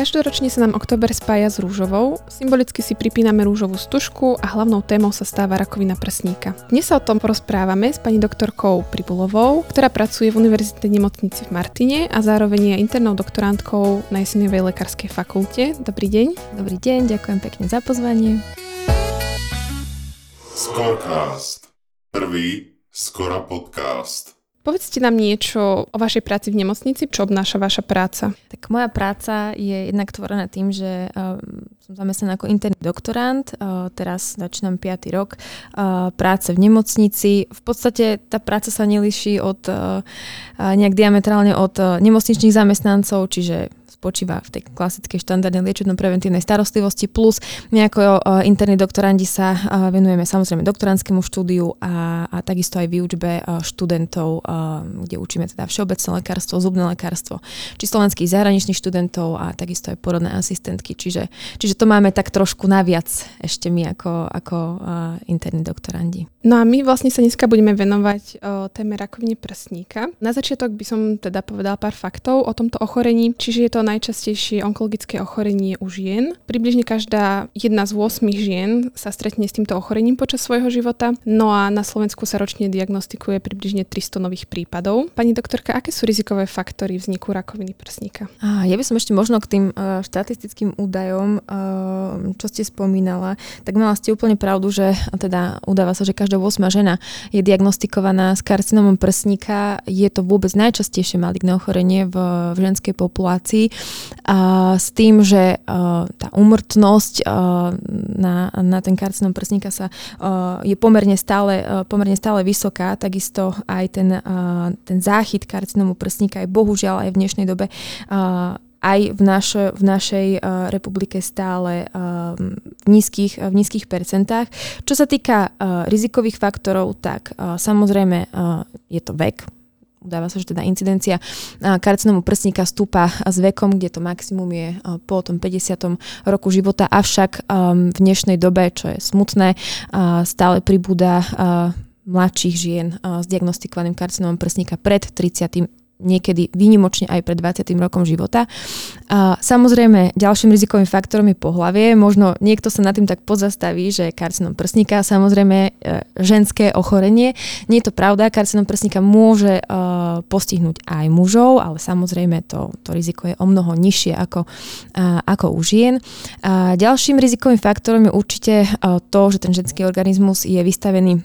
Každoročne sa nám október spája s rúžovou, symbolicky si pripíname rúžovú stužku a hlavnou témou sa stáva rakovina prsníka. Dnes sa o tom porozprávame s pani doktorkou Pribulovou, ktorá pracuje v Univerzitnej nemocnici v Martine a zároveň je internou doktorantkou na Jesseniovej lekárskej fakulte. Dobrý deň. Dobrý deň, ďakujem pekne za pozvanie. SCORcAst. Prvý Skora podcast. Povedzte nám niečo o vašej práci v nemocnici, čo obnáša vaša práca? Tak moja práca je jednak tvorená tým, že som zamestnaná ako interný doktorant, teraz začínam 5. rok práce v nemocnici. V podstate tá práca sa nelíši od nejak diametrálne od nemocničných zamestnancov, čiže spočíva v tej klasickej štandardnej liečebno-preventívnej starostlivosti, plus my ako interní doktorandi sa venujeme samozrejme doktorandskému štúdiu a takisto aj výučbe študentov, kde učíme teda všeobecné lekárstvo, zubné lekárstvo, či slovenských zahraničných študentov a takisto aj porodné asistentky. Čiže to máme tak trošku naviac ešte my ako interní doktorandi. No a my vlastne sa dneska budeme venovať téme rakoviny prsníka. Na začiatok by som teda povedala pár faktov o tomto ochorení, čiže je to najčastejšie onkologické ochorenie u žien. Približne každá jedna z 8 žien sa stretne s týmto ochorením počas svojho života. No a na Slovensku sa ročne diagnostikuje približne 300 nových prípadov. Pani doktorka, aké sú rizikové faktory vzniku rakoviny prsníka? Ja by som ešte možno k tým štatistickým údajom, čo ste spomínala, tak mala ste úplne pravdu, že teda udáva sa, že každá 8 žena je diagnostikovaná s karcinómom prsníka. Je to vôbec najčastejšie maligné ochorenie v ženskej populácii. A s tým, že tá úmrtnosť na ten karcinóm prsníka je pomerne stále vysoká, takisto aj ten záchyt karcinómu prsníka je bohužiaľ aj v dnešnej dobe aj v našej republike stále v nízkych percentách. Čo sa týka rizikových faktorov, tak samozrejme je to vek. Udáva sa, že teda incidencia karcinómu prsníka stúpa s vekom, kde to maximum je po tom 50. roku života. Avšak v dnešnej dobe, čo je smutné, stále pribúda mladších žien s diagnostikovaným karcinómom prsníka pred 30. niekedy výnimočne aj pred 20. rokom života. Samozrejme, ďalším rizikovým faktorom je pohlavie. Možno niekto sa nad tým tak pozastaví, že karcinóm prsníka, samozrejme ženské ochorenie. Nie je to pravda, karcinóm prsníka môže postihnúť aj mužov, ale samozrejme to riziko je o mnoho nižšie ako u žien. Ďalším rizikovým faktorom je určite to, že ten ženský organizmus je vystavený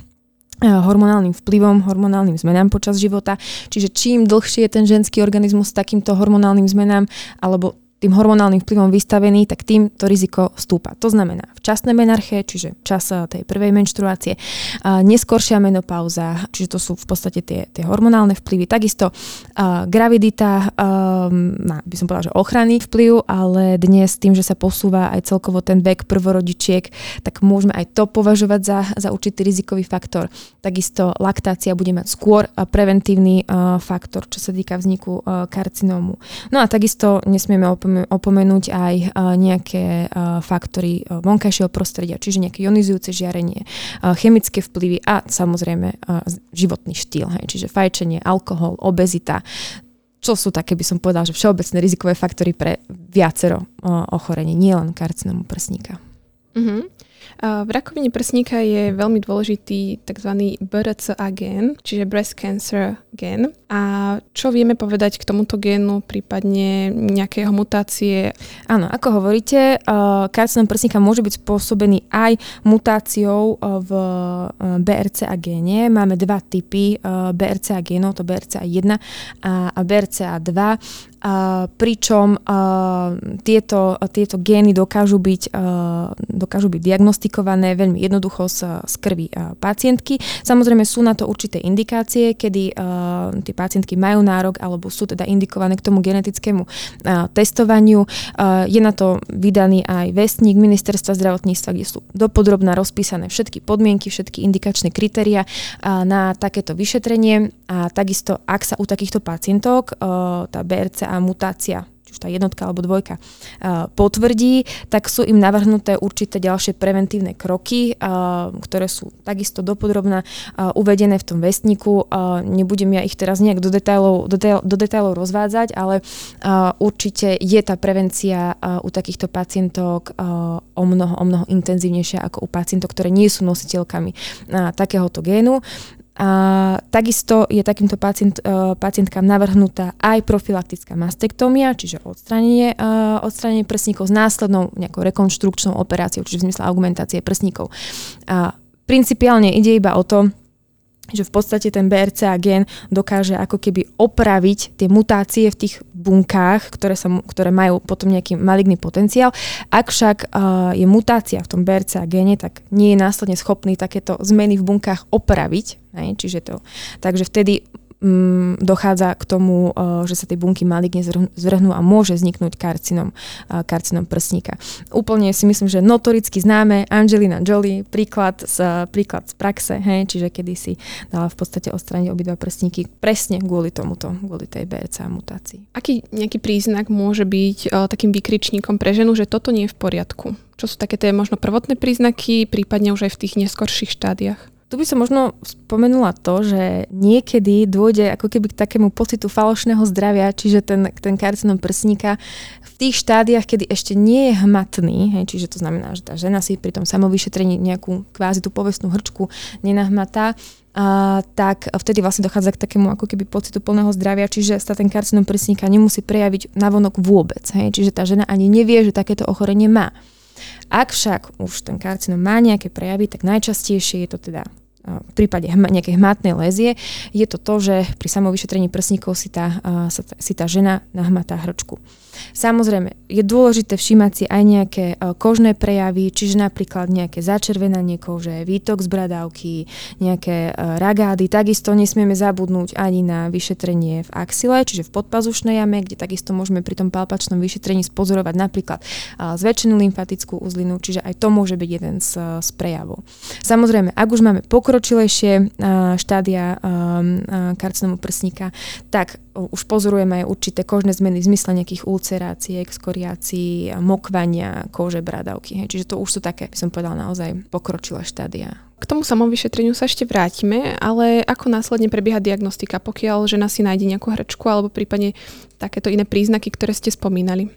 hormonálnym vplyvom, hormonálnym zmenám počas života. Čiže čím dlhšie je ten ženský organizmus takýmto hormonálnym zmenám alebo tým hormonálnym vplyvom vystavený, tak tým to riziko stúpa. To znamená včasné menarché, čiže čas tej prvej menštruácie, neskoršia menopauza, čiže to sú v podstate tie hormonálne vplyvy. Takisto gravidita by som povedala, že ochranný vplyv, ale dnes tým, že sa posúva aj celkovo ten vek prvorodičiek, tak môžeme aj to považovať za určitý rizikový faktor. Takisto laktácia bude mať skôr preventívny faktor, čo sa týka vzniku karcinómu. No a takisto nesmieme opomenúť aj nejaké faktory vonkajšieho prostredia, čiže nejaké ionizujúce žiarenie, chemické vplyvy a samozrejme životný štýl, čiže fajčenie, alkohol, obezita. Čo sú také, by som povedala, že všeobecné rizikové faktory pre viacero ochorení, nielen karcinómu prsníka. Mhm. V rakovine prsníka je veľmi dôležitý tzv. BRCA gén, čiže breast cancer gén. A čo vieme povedať k tomuto génu, prípadne nejakého mutácie? Áno, ako hovoríte, karcinóm prsníka môže byť spôsobený aj mutáciou v BRCA géne. Máme dva typy BRCA génov, to BRCA1 a BRCA2. Pričom tieto gény dokážu byť diagnostikované veľmi jednoducho z krvi pacientky. Samozrejme sú na to určité indikácie, kedy tie pacientky majú nárok alebo sú teda indikované k tomu genetickému testovaniu. Je na to vydaný aj vestník Ministerstva zdravotníctva, kde sú dopodrobne rozpísané všetky podmienky, všetky indikačné kritériá na takéto vyšetrenie. A takisto, ak sa u takýchto pacientok tá BRCA mutácia či už tá jednotka alebo dvojka potvrdí, tak sú im navrhnuté určité ďalšie preventívne kroky, ktoré sú takisto dopodrobne uvedené v tom vestníku. Nebudem ja ich teraz nejak do detailov rozvádzať, ale určite je tá prevencia u takýchto pacientok o mnoho intenzívnejšia ako u pacientok, ktoré nie sú nositeľkami takéhoto génu. A takisto je takýmto pacientkám navrhnutá aj profilaktická mastektómia, čiže odstránenie prsníkov s následnou nejakou rekonštrukčnou operáciou, čiže v zmysle augmentácie prsníkov. A principiálne ide iba o to, že v podstate ten BRCA gen dokáže ako keby opraviť tie mutácie v tých bunkách, ktoré majú potom nejaký maligný potenciál. Ak však je mutácia v tom BRCA gene, tak nie je následne schopný takéto zmeny v bunkách opraviť. Takže vtedy dochádza k tomu, že sa tie bunky maligne zvrhnú a môže vzniknúť karcinom prsníka. Úplne si myslím, že notoricky známe Angelina Jolie, príklad z praxe, čiže kedy si dala v podstate odstrániť obidva prsníky presne kvôli tej BRCA mutácii. Aký nejaký príznak môže byť takým výkričníkom pre ženu, že toto nie je v poriadku? Čo sú také tie možno prvotné príznaky, prípadne už aj v tých neskorších štádiách? Tu by som možno spomenula to, že niekedy dôjde ako keby k takému pocitu falošného zdravia, čiže ten karcinom prsníka v tých štádiách, kedy ešte nie je hmatný, čiže to znamená, že tá žena si pri tom samovyšetrení nejakú kvázi tú povestnú hrčku nenahmatá, tak vtedy vlastne dochádza k takému ako keby pocitu plného zdravia, čiže sa ten karcinom prsníka nemusí prejaviť navonok vôbec, čiže tá žena ani nevie, že takéto ochorenie má. Ak však už ten karcinom má nejaké prejavy, tak najčastejšie je to teda v prípade nejakej hmatnej lézie, je to to, že pri samovyšetrení prsníkov si tá žena nahmatá hrčku. Samozrejme, je dôležité všímať si aj nejaké kožné prejavy, čiže napríklad nejaké začervenanie kože, výtok z bradavky, nejaké ragády. Takisto nesmieme zabudnúť ani na vyšetrenie v axile, čiže v podpazušnej jame, kde takisto môžeme pri tom palpačnom vyšetrení spozorovať napríklad zväčšenú lymfatickú uzlinu, čiže aj to môže byť jeden z prejavov. Samozrejme, ak už máme pokročilejšie štádia karcinomu prsníka, tak už pozorujeme aj určité kožné zmeny v zmysle nejakých ulcerácií, exkoriácií, mokvania kože, bradavky. Čiže to už sú také, by som povedala, naozaj pokročilé štádia. K tomu samovyšetreniu sa ešte vrátime, ale ako následne prebieha diagnostika, pokiaľ žena si nájde nejakú hrčku alebo prípadne takéto iné príznaky, ktoré ste spomínali?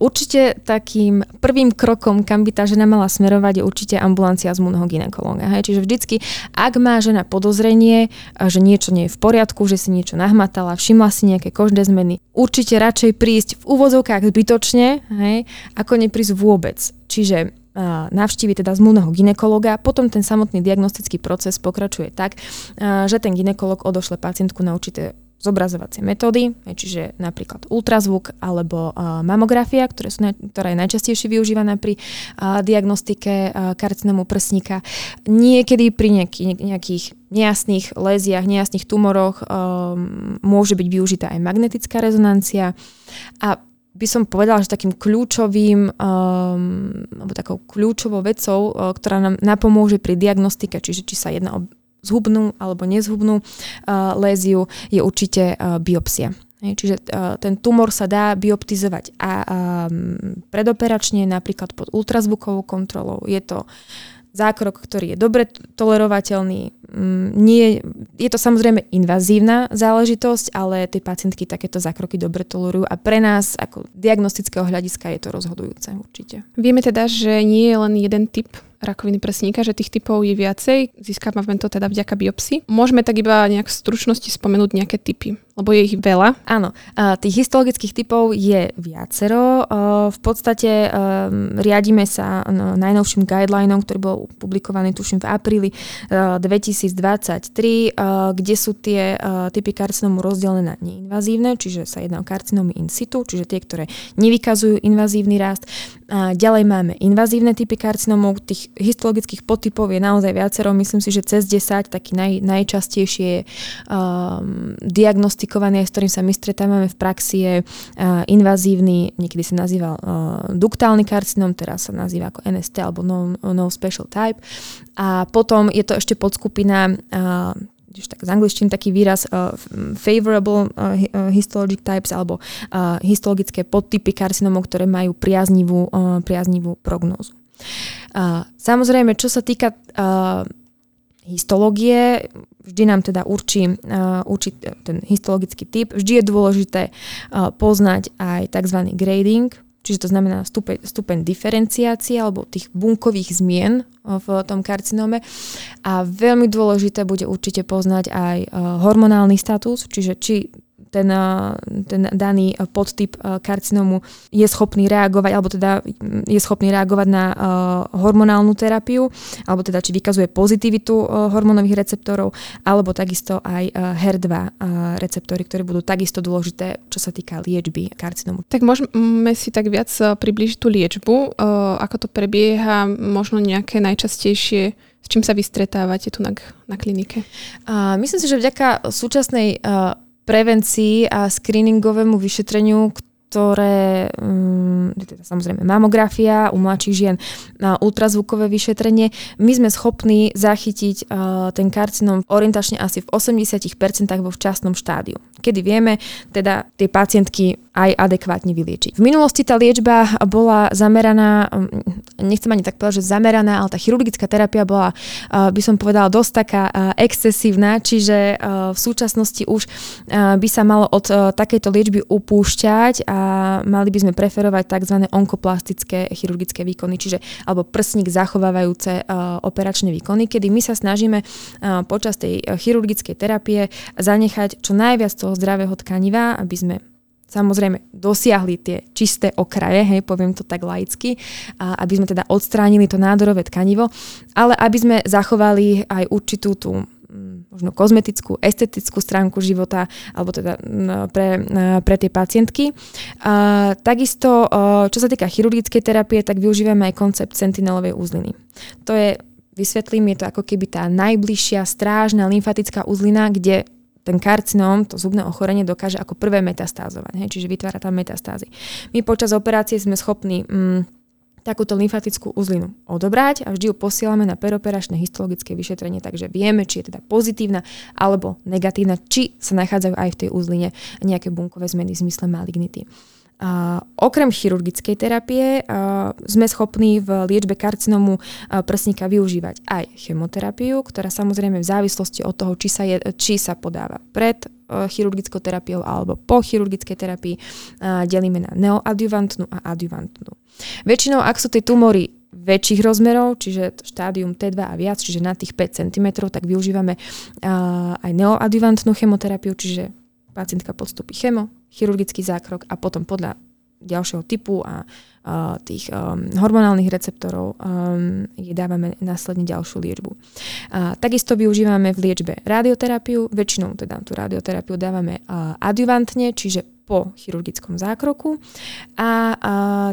Určite takým prvým krokom, kam by tá žena mala smerovať, je určite ambulancia z zmúdneho gynekológa. Čiže vždycky, ak má žena podozrenie, že niečo nie je v poriadku, že si niečo nahmatala, všimla si nejaké kožné zmeny, určite radšej prísť v úvodzovkách zbytočne, ako neprísť vôbec. Čiže navštívi teda zmluvného gynekológa. Potom ten samotný diagnostický proces pokračuje tak, že ten gynekológ odošle pacientku na určité zobrazovacie metódy, čiže napríklad ultrazvuk alebo mamografia, ktorá je najčastejšie využívaná pri diagnostike karcinomu prsníka. Niekedy pri nejakých nejasných léziach, nejasných tumoroch môže byť využitá aj magnetická rezonancia. A by som povedala, že takým kľúčovým alebo takou kľúčovou vecou, ktorá nám napomôže pri diagnostike, čiže či sa jedná o zhubnú alebo nezhubnú léziu, je určite biopsia. Čiže ten tumor sa dá bioptizovať a predoperačne, napríklad pod ultrazvukovou kontrolou. Je to zákrok, ktorý je dobre tolerovateľný. Je to samozrejme invazívna záležitosť, ale tie pacientky takéto zákroky dobre tolerujú a pre nás ako diagnostického hľadiska je to rozhodujúce určite. Vieme teda, že nie je len jeden typ rakoviny prsníka, že tých typov je viacej. Získávame to teda vďaka biopsii. Môžeme tak iba nejak v stručnosti spomenúť nejaké typy, lebo je ich veľa. Áno, tých histologických typov je viacero. V podstate riadíme sa najnovším guidelineom, ktorý bol publikovaný tuším v apríli 2023, kde sú tie typy karcinómu rozdelené na neinvazívne, čiže sa jedná o karcinómy in situ, čiže tie, ktoré nevykazujú invazívny rast. Ďalej máme invazívne typy karcinómov, tých histologických podtypov je naozaj viacero, myslím si, že cez 10, taký najčastejšie diagnostik, s ktorým sa my stretávame v praxi, je invazívny, niekedy sa nazýval duktálny karcinom, teraz sa nazýva ako NST alebo no special type. A potom je to ešte podskupina tiež tak z angličtiny taký výraz favorable histologic types alebo histologické podtypy karcinómov, ktoré majú priaznivú prognózu. Samozrejme, čo sa týka histológie, vždy nám teda určí ten histologický typ. Vždy je dôležité poznať aj tzv. Grading, čiže to znamená stupeň diferenciácie alebo tých bunkových zmien v tom karcinóme. A veľmi dôležité bude určite poznať aj hormonálny status, čiže či ten daný podtyp karcinómu je schopný reagovať, alebo teda je schopný reagovať na hormonálnu terapiu, alebo teda či vykazuje pozitivitu hormonových receptorov, alebo takisto aj HER2 receptory, ktoré budú takisto dôležité, čo sa týka liečby karcinómu. Tak môžeme si tak viac priblížiť tú liečbu, ako to prebieha, možno nejaké najčastejšie. S čím sa vystretávate tu na klinike? Myslím si, že vďaka súčasnej prevencii a screeningovému vyšetreniu, ktoré samozrejme mamografia u mladších žien, ultrazvukové vyšetrenie, my sme schopní zachytiť ten karcinóm orientačne asi v 80% vo včasnom štádiu, kedy vieme teda tie pacientky aj adekvátne vyliečiť. V minulosti tá liečba bola zameraná, nechcem ani tak povedať, že zameraná, ale tá chirurgická terapia bola, by som povedala, dosť taká excesívna, čiže v súčasnosti už by sa malo od takejto liečby upúšťať a mali by sme preferovať tzv. Onkoplastické chirurgické výkony, čiže alebo prsník zachovávajúce operačné výkony, kedy my sa snažíme počas tej chirurgickej terapie zanechať čo najviac toho zdravého tkaniva, aby sme samozrejme dosiahli tie čisté okraje, poviem to tak laicky, aby sme teda odstránili to nádorové tkanivo, ale aby sme zachovali aj určitú tú možno kozmetickú, estetickú stránku života, alebo teda pre tie pacientky. Takisto, čo sa týka chirurgickej terapie, tak využívame aj koncept sentinelovej úzliny. To je, vysvetlím, je to ako keby tá najbližšia strážna lymfatická uzlina, kde ten karcinóm, to zubné ochorenie dokáže ako prvé metastázovať, čiže vytvára tam metastázy. My počas operácie sme schopní takúto lymfatickú uzlinu odobrať a vždy ju posielame na peroperačné histologické vyšetrenie, takže vieme, či je teda pozitívna alebo negatívna, či sa nachádzajú aj v tej uzline nejaké bunkové zmeny v zmysle malignity. Okrem chirurgickej terapie sme schopní v liečbe karcinómu prsníka využívať aj chemoterapiu, ktorá samozrejme v závislosti od toho, či sa podáva pred chirurgickou terapiou alebo po chirurgickej terapii, delíme na neoadjuvantnú a adjuvantnú. Väčšinou, ak sú tie tumory väčších rozmerov, čiže štádium T2 a viac, čiže na tých 5 cm, tak využívame aj neoadjuvantnú chemoterapiu, čiže pacientka podstúpi chemo, chirurgický zákrok a potom podľa ďalšieho typu a tých hormonálnych receptorov je dávame následne ďalšiu liečbu. Takisto využívame v liečbe radioterapiu, väčšinou teda tú radioterapiu dávame adjuvantne, čiže po chirurgickom zákroku a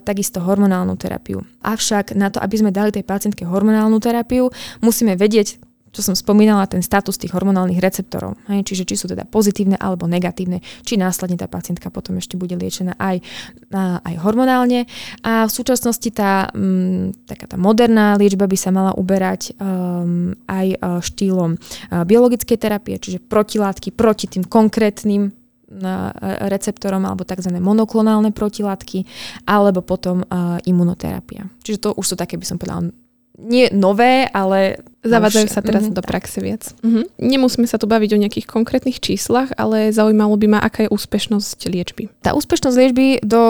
takisto hormonálnu terapiu. Avšak na to, aby sme dali tej pacientke hormonálnu terapiu, musíme vedieť, čo som spomínala, ten status tých hormonálnych receptorov. Čiže či sú teda pozitívne alebo negatívne, či následne tá pacientka potom ešte bude liečená aj hormonálne. A v súčasnosti taká tá moderná liečba by sa mala uberať aj štýlom biologickej terapie, čiže protilátky proti tým konkrétnym receptorom alebo tzv. Monoklonálne protilátky, alebo potom imunoterapia. Čiže to už sú také, by som povedala, nie nové, ale zavádzajú sa teraz do praxe viac. Nemusíme sa tu baviť o nejakých konkrétnych číslach, ale zaujímalo by ma, aká je úspešnosť liečby. Tá úspešnosť liečby do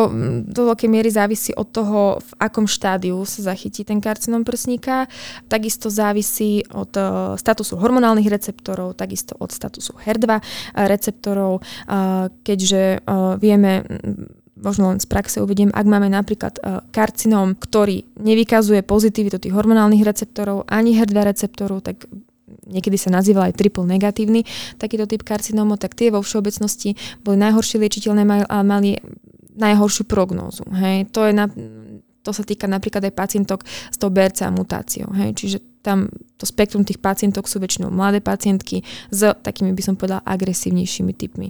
veľkej miery závisí od toho, v akom štádiu sa zachytí ten karcinóm prsníka. Takisto závisí od statusu hormonálnych receptorov, takisto od statusu HER2 receptorov, keďže vieme, možno len z praxe uvediem, ak máme napríklad karcinóm, ktorý nevykazuje pozitivitu tých hormonálnych receptorov ani HER2 receptorov, tak niekedy sa nazýval aj triple negatívny takýto typ karcinómov, tak tie vo všeobecnosti boli najhoršie liečiteľné a mali najhoršiu prognózu. To sa týka napríklad aj pacientok s tou BRCA mutáciou. Čiže tam to spektrum tých pacientok sú väčšinou mladé pacientky s takými, by som povedala, agresívnejšími typmi.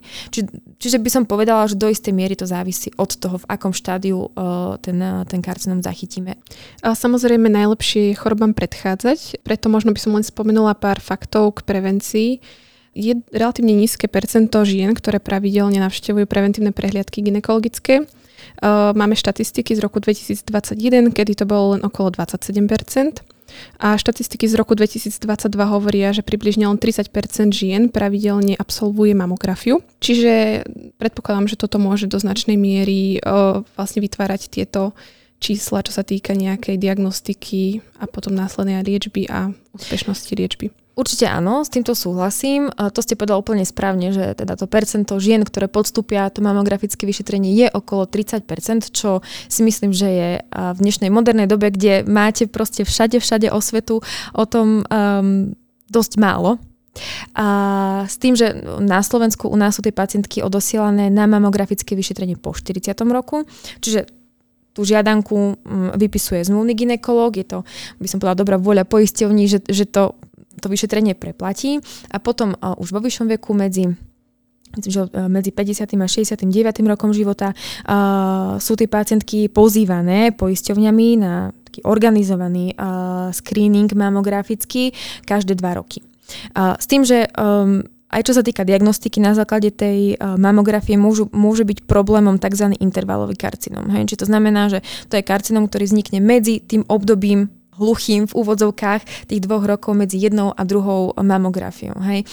Čiže by som povedala, že do istej miery to závisí od toho, v akom štádiu ten karcinóm zachytíme. A samozrejme najlepšie je chorobám predchádzať, preto možno by som len spomenula pár faktov k prevencii. Je relatívne nízke percento žien, ktoré pravidelne navštevujú preventívne prehliadky gynekologické. Máme štatistiky z roku 2021, kedy to bolo len okolo 27%. A štatistiky z roku 2022 hovoria, že približne len 30% žien pravidelne absolvuje mamografiu. Čiže predpokladám, že toto môže do značnej miery vlastne vytvárať tieto čísla, čo sa týka nejakej diagnostiky a potom následnej liečby a úspešnosti liečby. Určite áno, s týmto súhlasím. To ste povedal úplne správne, že teda to percento žien, ktoré podstúpia to mamografické vyšetrenie je okolo 30%, čo si myslím, že je v dnešnej modernej dobe, kde máte proste všade osvetu o tom dosť málo. A s tým, že na Slovensku u nás sú tie pacientky odosielané na mamografické vyšetrenie po 40. roku, čiže tú žiadanku vypisuje zmluvný gynekológ, je to, by som povedala, dobrá vôľa poisťovní, že to vyšetrenie preplatí a potom už vo vyššom veku medzi 50. a 69. rokom života sú tie pacientky pozývané poisťovňami na taký organizovaný screening mamografický každé 2 roky. S tým, že aj čo sa týka diagnostiky, na základe tej mamografie môže byť problémom tzv. Intervalový karcinóm. Hej? Čiže to znamená, že to je karcinóm, ktorý vznikne medzi tým obdobím hluchým v úvodzovkách tých 2 rokov medzi jednou a druhou mamografiou. Hej?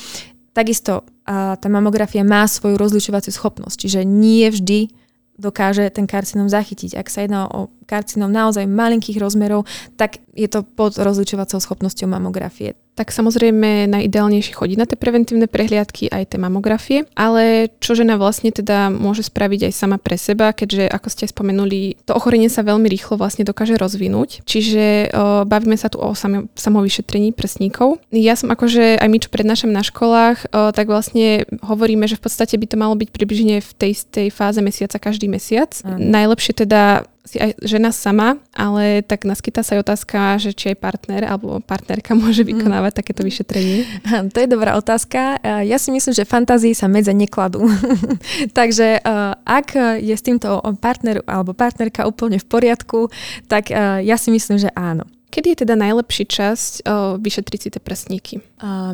Takisto tá mamografia má svoju rozlišovaciu schopnosť, čiže nie vždy dokáže ten karcinóm zachytiť. Ak sa jedná o karcinóm naozaj malinkých rozmerov, tak je to pod rozličovacou schopnosťou mamografie. Tak samozrejme najideálnejšie chodiť na tie preventívne prehliadky aj tie mamografie, ale čo žena vlastne teda môže spraviť aj sama pre seba, keďže ako ste spomenuli, to ochorenie sa veľmi rýchlo vlastne dokáže rozvinúť. Čiže bavíme sa tu o samovyšetrení prsníkov. Ja som akože aj my, čo prednášam na školách, tak vlastne hovoríme, že v podstate by to malo byť približne v tej fáze mesiaca každý mesiac. Najlepšie teda si aj žena sama, ale tak naskytá sa aj otázka, že či aj partner alebo partnerka môže vykonávať takéto vyšetrenie. To je dobrá otázka. Ja si myslím, že fantázii sa medze nekladú. Takže ak je s týmto partner alebo partnerka úplne v poriadku, tak ja si myslím, že áno. Kedy je teda najlepší čas vyšetriť si tie prsníky?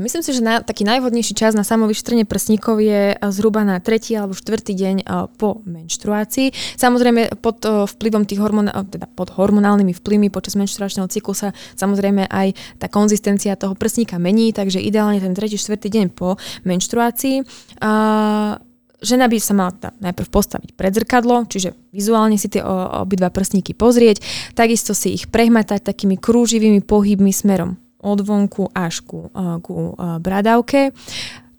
Myslím si, že taký najvhodnejší čas na samovyšetrenie prsníkov je zhruba na 3. alebo 4. deň po menštruácii. Samozrejme pod vplyvom tých teda pod hormonálnymi vplyvmi počas menštruačného cyklu sa samozrejme aj tá konzistencia toho prsníka mení, takže ideálne ten 3. 4. deň po menštruácii. Žena by sa mala najprv postaviť pred zrkadlo, čiže vizuálne si tie obidva prsníky pozrieť, takisto si ich prehmatať takými krúživými pohybmi smerom od vonku až ku bradavke,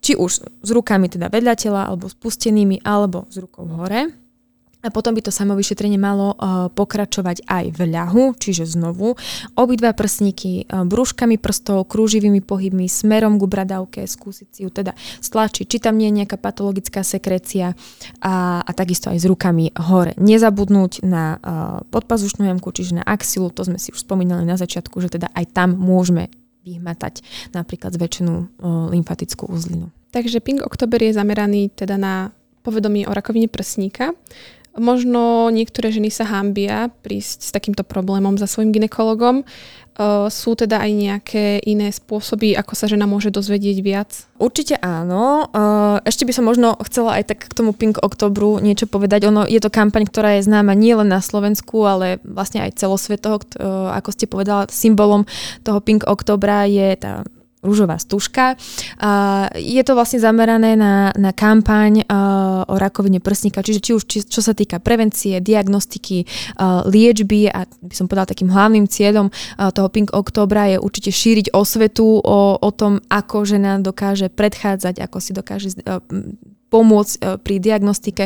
či už s rukami teda vedľa tela, alebo spustenými, alebo s rukou hore. A potom by to samovyšetrenie malo pokračovať aj v ľahu, čiže znovu obidva prsníky brúškami prstov, krúživými pohybmi smerom ku bradavke, skúsiť si ju teda stlačiť, či tam nie je nejaká patologická sekrecia a takisto aj s rukami hore. Nezabudnúť na podpazušnú jamku, čiže na axilu, to sme si už spomínali na začiatku, že teda aj tam môžeme vyhmatať napríklad zväčšenú lymfatickú uzlinu. Takže Pink Oktober je zameraný teda na povedomie o rakovine prsníka. Možno niektoré ženy sa hanbia prísť s takýmto problémom za svojim gynekologom. Sú teda aj nejaké iné spôsoby, ako sa žena môže dozvedieť viac? Určite áno. Ešte by som možno chcela aj tak k tomu Pink Oktobru niečo povedať. Ono je to kampaň, ktorá je známa nielen na Slovensku, ale vlastne aj celosvetovo. Ako ste povedala, symbolom toho Pink Oktobra je tá ružová stužka. Je to vlastne zamerané na kampaň o rakovine prsníka, čiže čo sa týka prevencie, diagnostiky, liečby a by som povedala takým hlavným cieľom toho Pink Októbra je určite šíriť osvetu o tom, ako žena dokáže predchádzať, ako si dokáže pomôcť pri diagnostike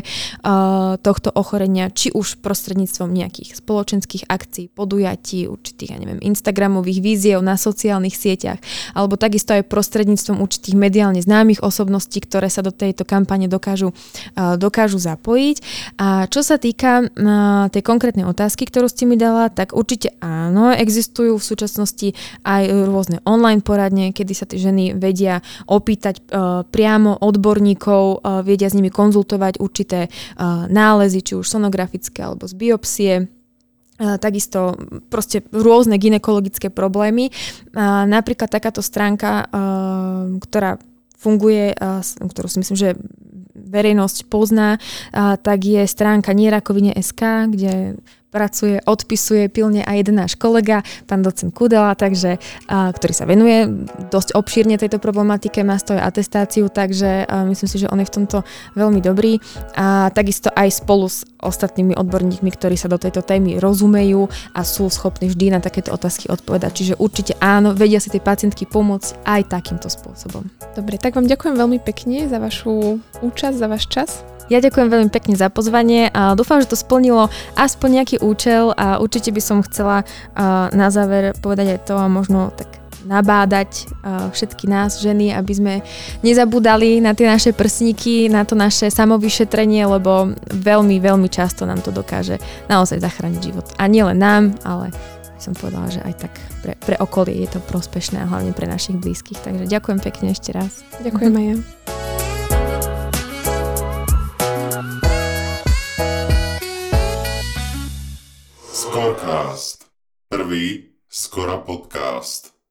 tohto ochorenia, či už prostredníctvom nejakých spoločenských akcií, podujatí, určitých, instagramových víziev na sociálnych sieťach, alebo takisto aj prostredníctvom určitých mediálne známych osobností, ktoré sa do tejto kampane dokážu zapojiť. A čo sa týka tej konkrétnej otázky, ktorú ste mi dala, tak určite áno, existujú v súčasnosti aj rôzne online poradne, kedy sa tie ženy vedia opýtať priamo odborníkov, vedia s nimi konzultovať určité nálezy, či už sonografické alebo z biopsie, takisto proste rôzne gynekologické problémy. Napríklad takáto stránka, ktorá funguje, ktorú si myslím, že verejnosť pozná, tak je stránka nierakovine.sk, kde pracuje, odpisuje pilne aj jeden náš kolega, pán docent Kudela, takže, ktorý sa venuje dosť obšírne tejto problematike, má svoju atestáciu, takže myslím si, že on je v tomto veľmi dobrý. A takisto aj spolu s ostatnými odborníkmi, ktorí sa do tejto témy rozumejú a sú schopní vždy na takéto otázky odpovedať. Čiže určite áno, vedia si tej pacientky pomôcť aj takýmto spôsobom. Dobre, tak vám ďakujem veľmi pekne za vašu účasť, za váš čas. Ja ďakujem veľmi pekne za pozvanie a dúfam, že to splnilo aspoň nejaký účel a určite by som chcela na záver povedať aj to a možno tak nabádať všetky nás ženy, aby sme nezabúdali na tie naše prsníky, na to naše samovyšetrenie, lebo veľmi, veľmi často nám to dokáže naozaj zachrániť život. A nielen nám, ale som povedala, že aj tak pre okolie je to prospešné a hlavne pre našich blízkych. Takže ďakujem pekne ešte raz. Ďakujem aj ja. SCORcAst. Prvý Skora podcast.